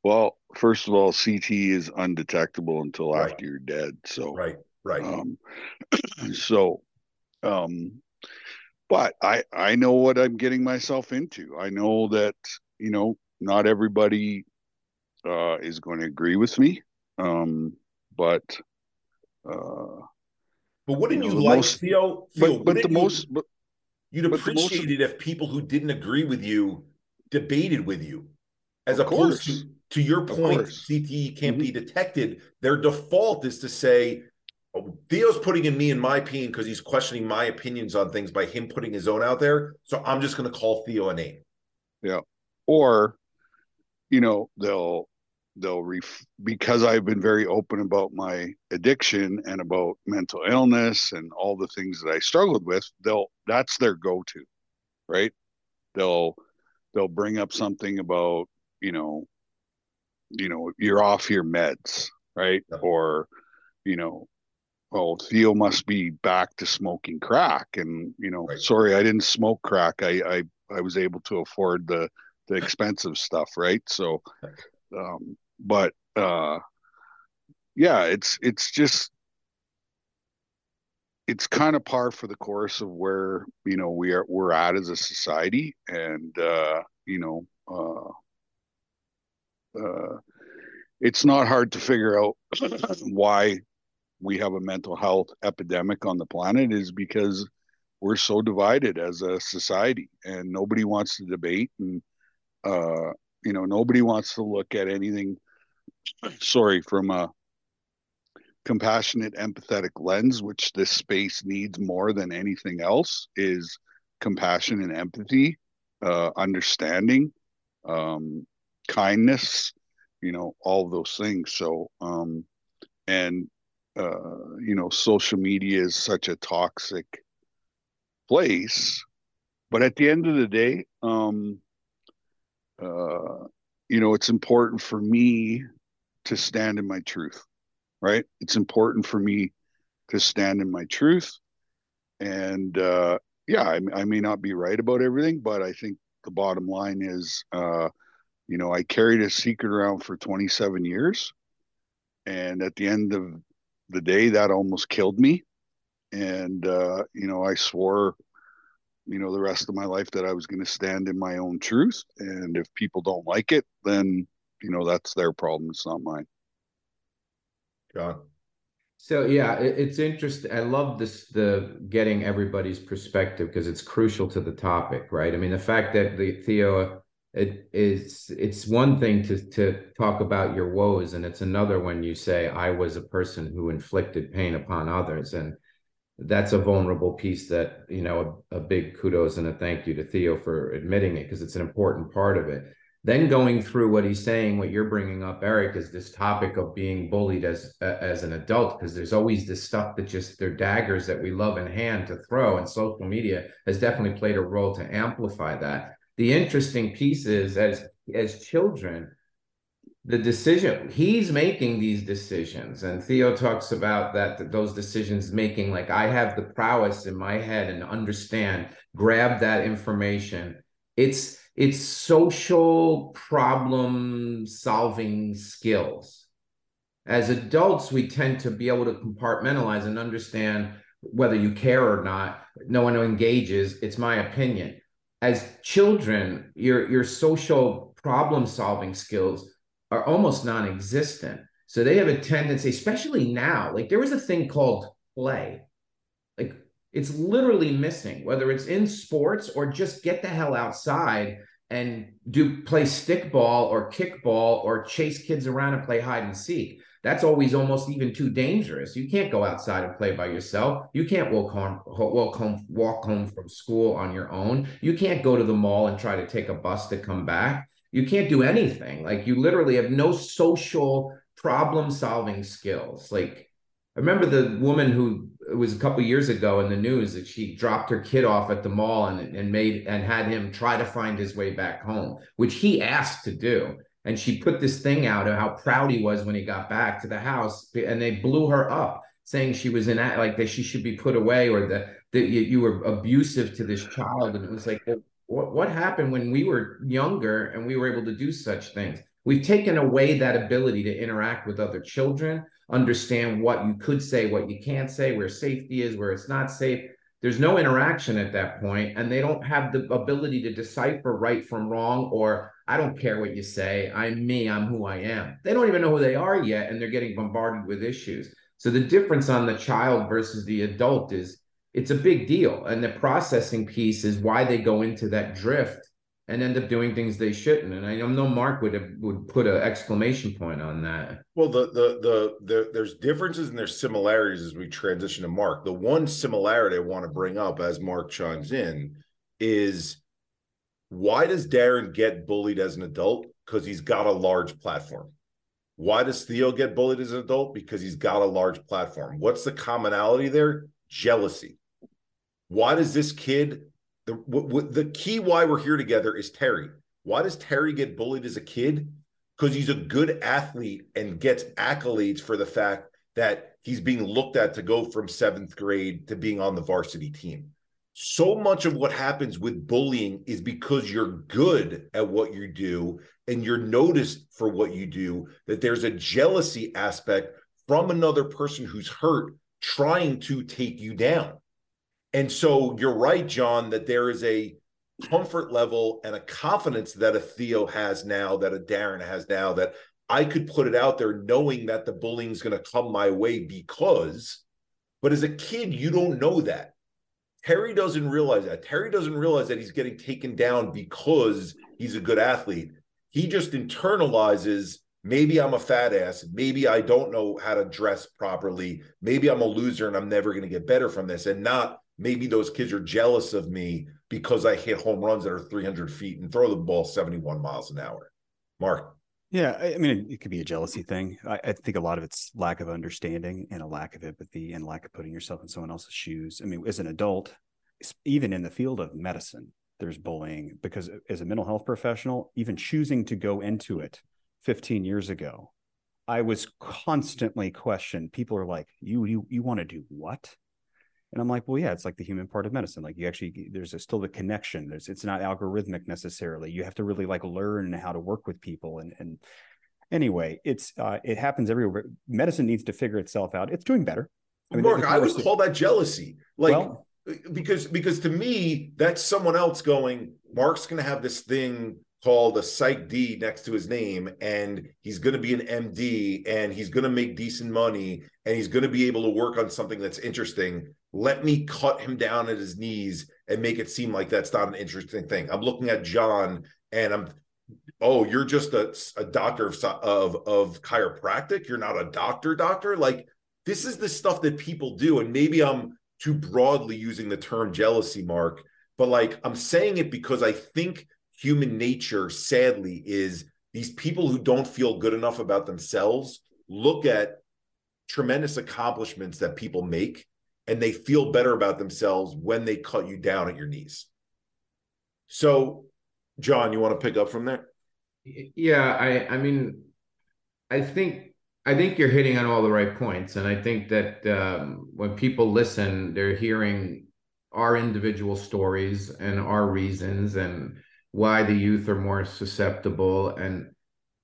Well, first of all, CTE is undetectable until after you're dead. So right. But I know what I'm getting myself into. I know that, you know, not everybody is going to agree with me, But wouldn't you like, Theo? You'd appreciate it if people who didn't agree with you debated with you, as opposed to your point, CTE can't be detected. Their default is to say, oh, Theo's putting in me and my opinion because he's questioning my opinions on things by him putting his own out there. So I'm just going to call Theo a name. Yeah. Or, you know, because I've been very open about my addiction and about mental illness and all the things that I struggled with, that's their go-to, right? They'll bring up something about, you know, you're off your meds, right? Yeah. Or, you know, oh, Theo must be back to smoking crack, and, you know, right. Sorry, I didn't smoke crack. I was able to afford the expensive stuff, right? So. Yeah, it's just, it's kind of par for the course of where, you know, we're at as a society. And, it's not hard to figure out why we have a mental health epidemic on the planet is because we're so divided as a society, and nobody wants to debate, and, you know, nobody wants to look at anything from a compassionate, empathetic lens, which this space needs more than anything else, is compassion and empathy, understanding, kindness, you know, all of those things. So, you know, social media is such a toxic place, but at the end of the day, you know, it's important for me to stand in my truth, right? It's important for me to stand in my truth. And, yeah, I may not be right about everything, but I think the bottom line is, you know, I carried a secret around for 27 years. And at the end of the day, that almost killed me. And, you know, I swore, you know, the rest of my life that I was going to stand in my own truth. And if people don't like it, then, you know, that's their problem. It's not mine. John. So, yeah, it's interesting. I love this, the getting everybody's perspective, because it's crucial to the topic, right? I mean, the fact that the Theo, it's one thing to talk about your woes, and it's another when you say, I was a person who inflicted pain upon others. And that's a vulnerable piece that, you know, a big kudos and a thank you to Theo for admitting it, because it's an important part of it. Then going through what he's saying, what you're bringing up, Eric, is this topic of being bullied as an adult, because there's always this stuff that just, they're daggers that we love in hand to throw, and social media has definitely played a role to amplify that. The interesting piece is, as children, the decision, he's making these decisions, and Theo talks about that, those decisions making, like, I have the prowess in my head and understand, grab that information. It's social problem solving skills. As adults, we tend to be able to compartmentalize and understand whether you care or not. No one engages. It's my opinion. As children, your social problem solving skills are almost non-existent. So they have a tendency, especially now, like there was a thing called play. Like it's literally missing, whether it's in sports or just get the hell outside and play stickball or kickball or chase kids around and play hide and seek. That's always almost even too dangerous. You can't go outside and play by yourself. You can't walk home from school on your own. You can't go to the mall and try to take a bus to come back. You can't do anything. Like you literally have no social problem solving skills. Like I remember the woman who, it was a couple of years ago in the news, that she dropped her kid off at the mall and had him try to find his way back home, which he asked to do. And she put this thing out of how proud he was when he got back to the house, and they blew her up saying she was that she should be put away, or that you were abusive to this child. And it was like, what happened when we were younger and we were able to do such things? We've taken away that ability to interact with other children, understand what you could say, what you can't say, where safety is, where it's not safe. There's no interaction at that point, and they don't have the ability to decipher right from wrong, or I don't care what you say, I'm me, I'm who I am. They don't even know who they are yet, and they're getting bombarded with issues. So the difference on the child versus the adult is, it's a big deal. And the processing piece is why they go into that drift and end up doing things they shouldn't. And I know Mark would put an exclamation point on that. Well, there's differences and there's similarities as we transition to Mark. The one similarity I want to bring up as Mark chimes in is, why does Darren get bullied as an adult? Because he's got a large platform. Why does Theo get bullied as an adult? Because he's got a large platform. What's the commonality there? Jealousy. Why does this kid... The key why we're here together is Terry. Why does Terry get bullied as a kid? Because he's a good athlete and gets accolades for the fact that he's being looked at to go from 7th grade to being on the varsity team. So much of what happens with bullying is because you're good at what you do and you're noticed for what you do, that there's a jealousy aspect from another person who's hurt trying to take you down. And so you're right, John, that there is a comfort level and a confidence that a Theo has now, that a Darren has now, that I could put it out there knowing that the bullying is going to come my way because, but as a kid, you don't know that. Terry doesn't realize that. Terry doesn't realize that he's getting taken down because he's a good athlete. He just internalizes Maybe I'm a fat ass. Maybe I don't know how to dress properly. Maybe I'm a loser and I'm never going to get better from this. And not maybe those kids are jealous of me because I hit home runs that are 300 feet and throw the ball 71 miles an hour. Mark. Yeah, I mean, it could be a jealousy thing. I think a lot of it's lack of understanding and a lack of empathy and lack of putting yourself in someone else's shoes. I mean, as an adult, even in the field of medicine, there's bullying, because as a mental health professional, even choosing to go into it 15 years ago, I was constantly questioned. People are like, you want to do what? And I'm like, well, yeah, it's like the human part of medicine. Like, you actually, there's still the connection. It's not algorithmic necessarily. You have to really like learn how to work with people. And anyway, it happens everywhere. Medicine needs to figure itself out. It's doing better. I mean, Mark, I would call that jealousy. Like, well, because to me, that's someone else going, Mark's going to have this thing called a psych D next to his name, and he's going to be an MD, and he's going to make decent money, and he's going to be able to work on something that's interesting. Let me cut him down at his knees and make it seem like that's not an interesting thing. I'm looking at John and I'm, oh, you're just a doctor of chiropractic. You're not a doctor. Like, this is the stuff that people do. And maybe I'm too broadly using the term jealousy, Mark, but like, I'm saying it because I think human nature, sadly, is these people who don't feel good enough about themselves look at tremendous accomplishments that people make, and they feel better about themselves when they cut you down at your knees. So, John, you want to pick up from there? Yeah, I mean, I think you're hitting on all the right points. And I think that when people listen, they're hearing our individual stories and our reasons and why the youth are more susceptible. And,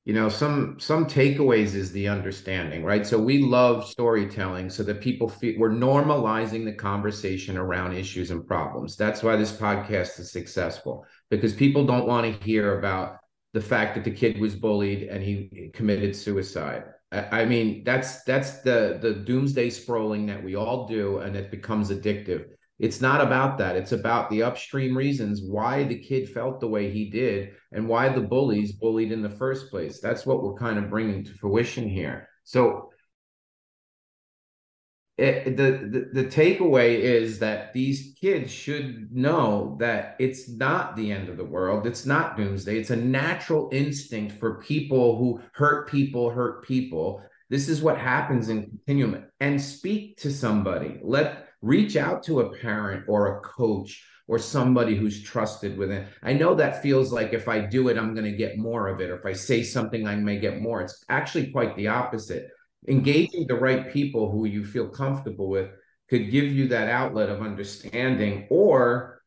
you know, some takeaways is the understanding, right? So we love storytelling so that people feel we're normalizing the conversation around issues and problems. That's why this podcast is successful, because people don't want to hear about the fact that the kid was bullied and he committed suicide. I mean, that's the doomsday scrolling that we all do, and it becomes addictive. It's not about that. It's about the upstream reasons why the kid felt the way he did and why the bullies bullied in the first place. That's what we're kind of bringing to fruition here. So the takeaway is that these kids should know that it's not the end of the world. It's not doomsday. It's a natural instinct for people who hurt people. This is what happens in continuum. And speak to somebody. Reach out to a parent or a coach or somebody who's trusted with it. I know that feels like if I do it, I'm going to get more of it. Or if I say something, I may get more. It's actually quite the opposite. Engaging the right people who you feel comfortable with could give you that outlet of understanding, or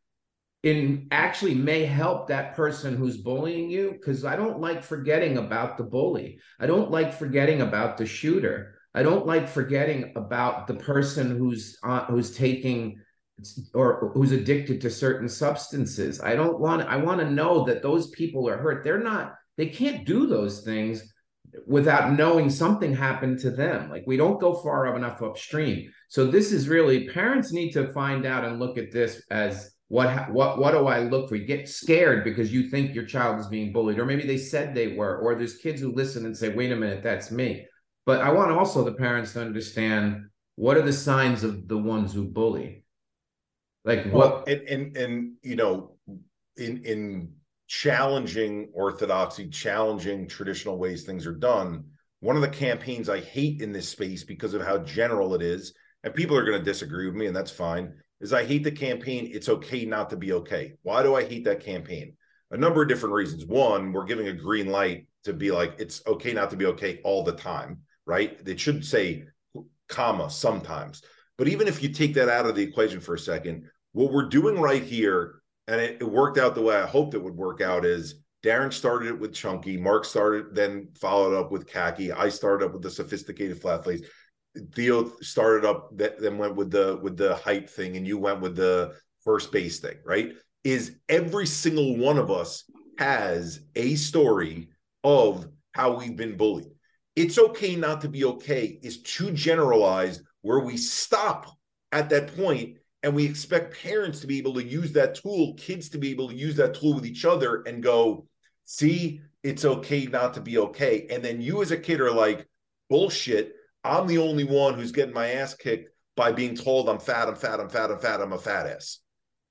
in actually may help that person who's bullying you. Because I don't like forgetting about the bully. I don't like forgetting about the shooter. I don't like forgetting about the person who's taking or who's addicted to certain substances. I want to know that those people are hurt. They can't do those things without knowing something happened to them. Like, we don't go far enough upstream. So this is really, parents need to find out and look at this as what do I look for? You get scared because you think your child is being bullied, or maybe they said they were, or there's kids who listen and say, wait a minute, that's me. But I want also the parents to understand, what are the signs of the ones who bully? Like, what? And you know, in challenging orthodoxy, challenging traditional ways things are done, one of the campaigns I hate in this space, because of how general it is, and people are going to disagree with me, and that's fine, is I hate the campaign, it's okay not to be okay. Why do I hate that campaign? A number of different reasons. One, we're giving a green light to be like, it's okay not to be okay all the time. Right? They should say, comma, sometimes. But even if you take that out of the equation for a second, what we're doing right here, and it worked out the way I hoped it would work out, is Darren started it with chunky, Mark started, then followed up with khaki, I started up with the sophisticated flat lays, Theo started up, then went with the hype thing, and you went with the first base thing, right? Is every single one of us has a story of how we've been bullied. It's okay not to be okay is too generalized, where we stop at that point and we expect parents to be able to use that tool, kids to be able to use that tool with each other and go, see, it's okay not to be okay. And then you as a kid are like, bullshit, I'm the only one who's getting my ass kicked by being told I'm fat, I'm fat, I'm fat, I'm fat, I'm a fat ass.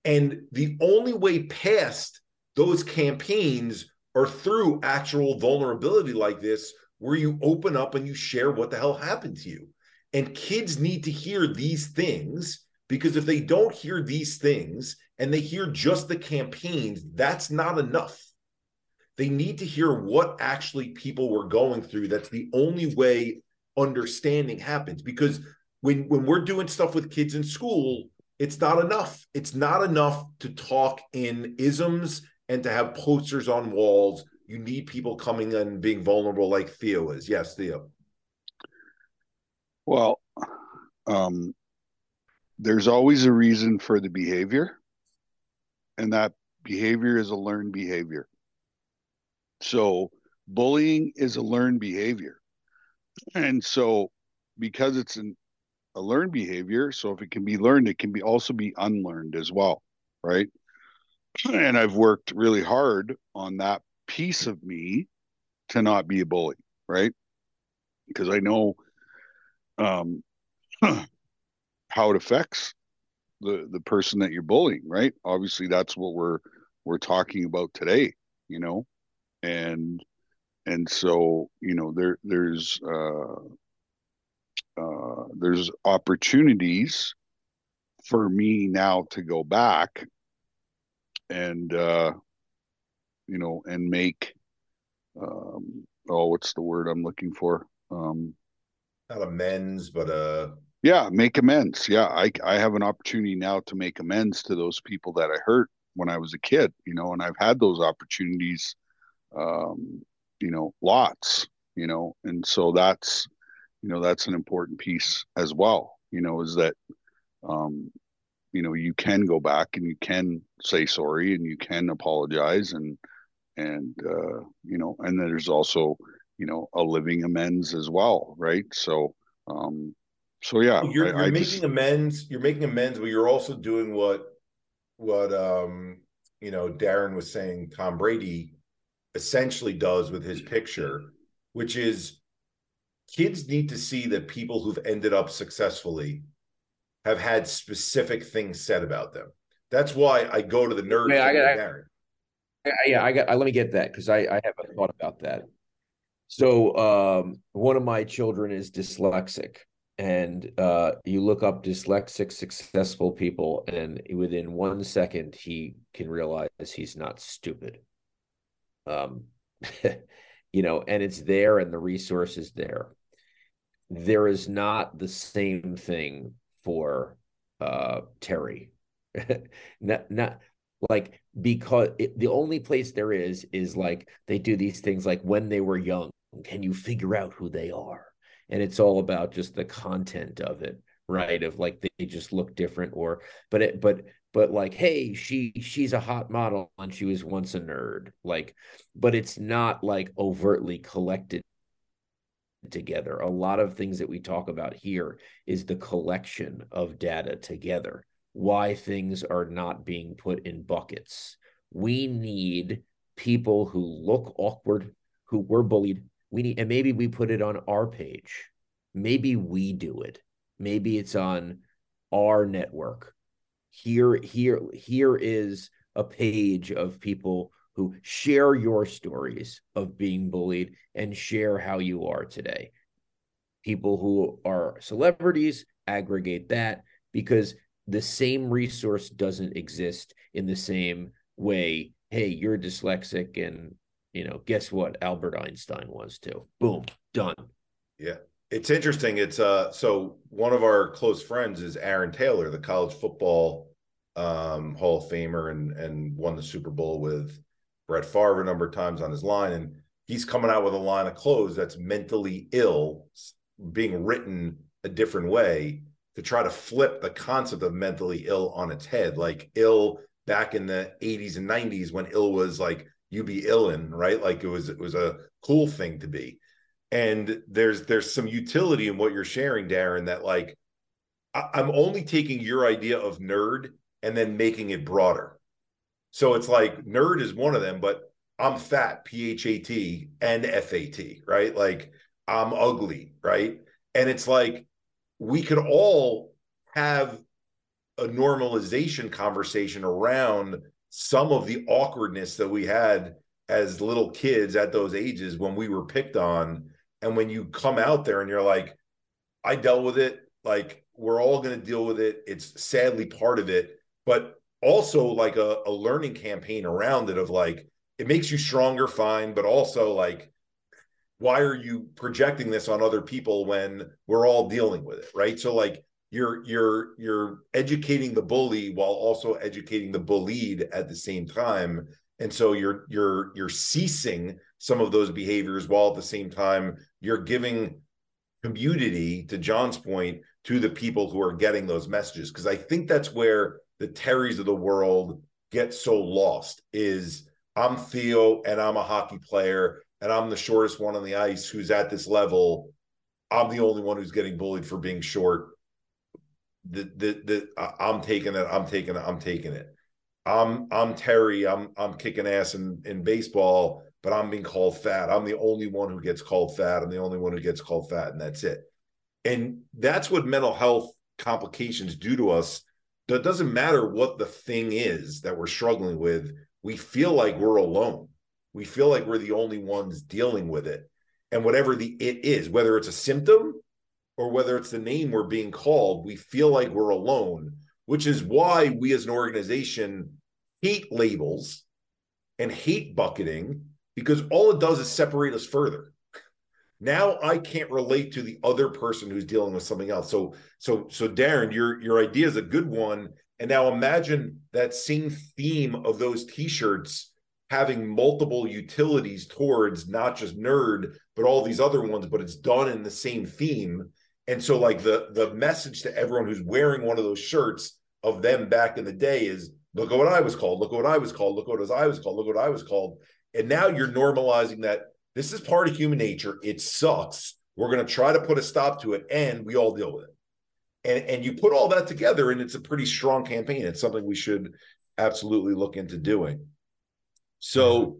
And the only way past those campaigns are through actual vulnerability like this, where you open up and you share what the hell happened to you. And kids need to hear these things, because if they don't hear these things and they hear just the campaigns, that's not enough. They need to hear what actually people were going through. That's the only way understanding happens. Because when we're doing stuff with kids in school, it's not enough. It's not enough to talk in isms and to have posters on walls. You need people coming in and being vulnerable like Theo is. Yes, Theo. Well, there's always a reason for the behavior, and that behavior is a learned behavior. So bullying is a learned behavior. And so because it's a learned behavior, so if it can be learned, it can be also be unlearned as well, right? And I've worked really hard on that piece of me to not be a bully, right? Because I know how it affects the person that you're bullying, right? Obviously, that's what we're talking about today, you know? And so, you know, there's opportunities for me now to go back and, you know, and make, what's the word I'm looking for? Not amends, but, yeah, make amends. Yeah. I have an opportunity now to make amends to those people that I hurt when I was a kid, you know, and I've had those opportunities, you know, lots, you know, and so that's, you know, that's an important piece as well, you know, is that, you know, you can go back and you can say sorry and you can apologize and you know, and then there's also, you know, a living amends as well. Right. So, so yeah, you're making amends, but you're also doing what you know, Darren was saying Tom Brady essentially does with his picture, which is kids need to see that people who've ended up successfully have had specific things said about them. That's why I go to the nerd. Let me get that, because I have a thought about that. So one of my children is dyslexic, and you look up dyslexic successful people, and within 1 second he can realize he's not stupid. You know, and it's there, and the resource is there. There is not the same thing for Terry. not like, because the only place there is like, they do these things like when they were young, can you figure out who they are? And it's all about just the content of it, right? Of like, they just look different, or but like, hey, she's a hot model and she was once a nerd, like, but it's not like overtly collected together. A lot of things that we talk about here is the collection of data together, why things are not being put in buckets. We need people who look awkward, who were bullied. We need, and maybe we put it on our page. Maybe we do it. Maybe it's on our network. Here is a page of people who share your stories of being bullied and share how you are today. People who are celebrities, aggregate that, because the same resource doesn't exist in the same way. Hey, you're dyslexic, and you know, guess what? Albert Einstein was too. Boom, done. Yeah. It's interesting. It's so one of our close friends is Aaron Taylor, the college football Hall of Famer, and won the Super Bowl with Brett Favre a number of times on his line. And he's coming out with a line of clothes that's mentally ill, being written a different way to try to flip the concept of mentally ill on its head. Like ill back in the 80s and 90s, when ill was like, you be illin', right? Like it was a cool thing to be. And there's some utility in what you're sharing, Darren, that like, I'm only taking your idea of nerd and then making it broader. So it's like nerd is one of them, but I'm fat, P-H-A-T and F-A-T, right? Like, I'm ugly, right? And it's like, we could all have a normalization conversation around some of the awkwardness that we had as little kids at those ages when we were picked on. And when you come out there and you're like, I dealt with it, like, we're all going to deal with it. It's sadly part of it, but also like a learning campaign around it of like, it makes you stronger, fine, but also like, why are you projecting this on other people when we're all dealing with it, right? So like, you're educating the bully while also educating the bullied at the same time. And so you're ceasing some of those behaviors while at the same time you're giving community, to John's point, to the people who are getting those messages. Because I think that's where the Terrys of the world get so lost is, I'm Theo and I'm a hockey player and I'm the shortest one on the ice who's at this level. I'm the only one who's getting bullied for being short. I'm taking it. I'm Terry. I'm kicking ass in baseball, but I'm being called fat. I'm the only one who gets called fat. I'm the only one who gets called fat, and that's it. And that's what mental health complications do to us. It doesn't matter what the thing is that we're struggling with. We feel like we're alone. We feel like we're the only ones dealing with it. And whatever the it is, whether it's a symptom or whether it's the name we're being called, we feel like we're alone, which is why we as an organization hate labels and hate bucketing, because all it does is separate us further. Now I can't relate to the other person who's dealing with something else. So Darren, your idea is a good one. And now imagine that same theme of those t-shirts having multiple utilities towards not just nerd, but all these other ones, but it's done in the same theme. And so like the message to everyone who's wearing one of those shirts of them back in the day is, look at what I was called, look at what I was called, look at what I was called, look at what I was called. And now you're normalizing that this is part of human nature. It sucks. We're going to try to put a stop to it, and we all deal with it. And you put all that together, and it's a pretty strong campaign. It's something we should absolutely look into doing. So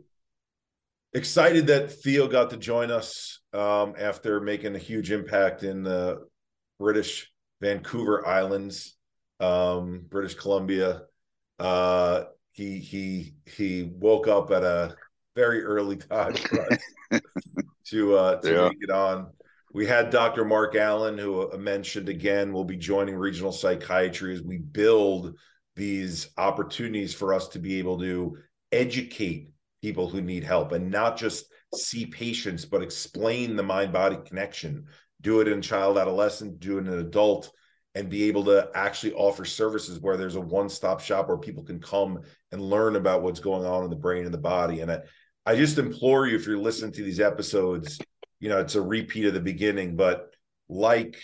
excited that Theo got to join us after making a huge impact in the British Vancouver Islands, British Columbia. He woke up at a very early time to make it on. We had Dr. Mark Allen, who I mentioned again, will be joining regional psychiatry as we build these opportunities for us to be able to educate people who need help and not just see patients, but explain the mind-body connection, do it in child adolescent, do it in an adult, and be able to actually offer services where there's a one-stop shop where people can come and learn about what's going on in the brain and the body. And I just implore you, if you're listening to these episodes, you know, it's a repeat of the beginning, but like,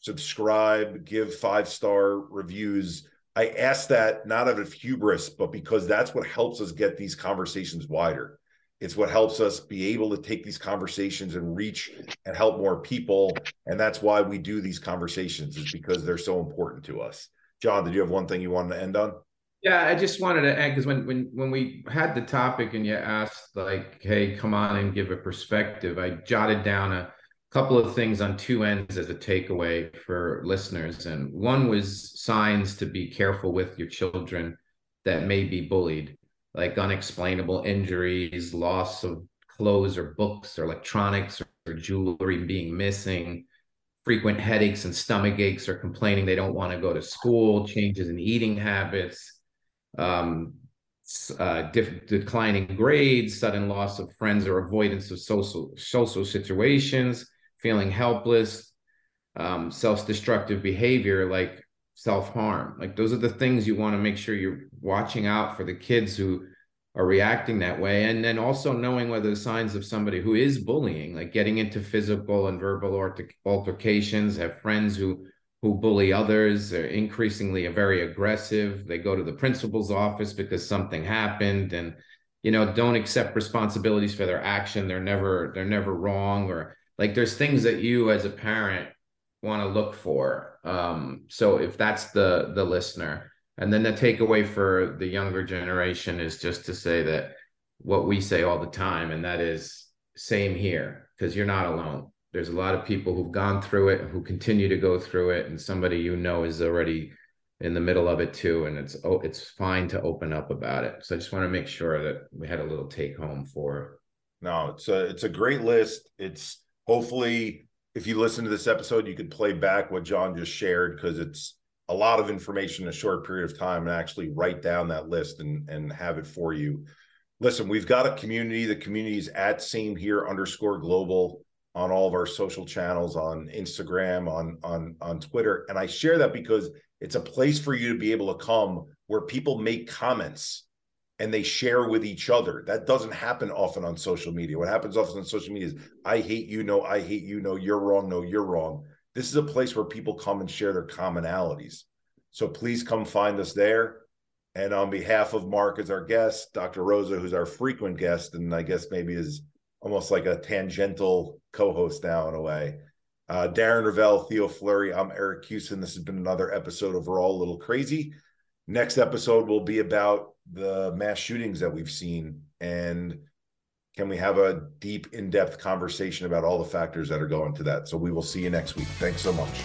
subscribe, give 5-star reviews. I ask that not out of hubris, but because that's what helps us get these conversations wider. It's what helps us be able to take these conversations and reach and help more people. And that's why we do these conversations, is because they're so important to us. John, did you have one thing you wanted to end on? Yeah, I just wanted to add, because when we had the topic and you asked, like, hey, come on and give a perspective, I jotted down a couple of things on two ends as a takeaway for listeners. And one was signs to be careful with your children that may be bullied, like unexplainable injuries, loss of clothes or books or electronics or jewelry being missing, frequent headaches and stomach aches, or complaining they don't want to go to school, changes in eating habits, declining grades, sudden loss of friends or avoidance of social situations, feeling helpless, self-destructive behavior like self-harm. Like, those are the things you want to make sure you're watching out for the kids who are reacting that way. And then also knowing whether the signs of somebody who is bullying, like getting into physical and verbal altercations, have friends who bully others, are increasingly very aggressive. They go to the principal's office because something happened, and, you know, don't accept responsibilities for their action. They're never wrong. Or like, there's things that you as a parent want to look for. So if that's the listener. And then the takeaway for the younger generation is just to say that what we say all the time, and that is same here, because you're not alone. There's a lot of people who've gone through it, who continue to go through it, and somebody you know is already in the middle of it too, and it's fine to open up about it. So I just want to make sure that we had a little take home for it. No, it's a great list. It's hopefully, if you listen to this episode, you could play back what John just shared, because it's a lot of information in a short period of time, and actually write down that list and have it for you. Listen, we've got a community. The community is at @samehere_global on all of our social channels, on Instagram, on Twitter. And I share that because it's a place for you to be able to come where people make comments and they share with each other. That doesn't happen often on social media. What happens often on social media is, I hate you, no, I hate you, no, you're wrong, no, you're wrong. This is a place where people come and share their commonalities. So please come find us there. And on behalf of Mark as our guest, Dr. Rosa, who's our frequent guest, and I guess maybe is almost like a tangential co-host now in a way, Darren Rovell, Theo Fleury, I'm Eric Kussin. This has been another episode of We're All a Little Crazy. Next episode will be about the mass shootings that we've seen, and can we have a deep, in-depth conversation about all the factors that are going to that. So we will see you next week. Thanks so much.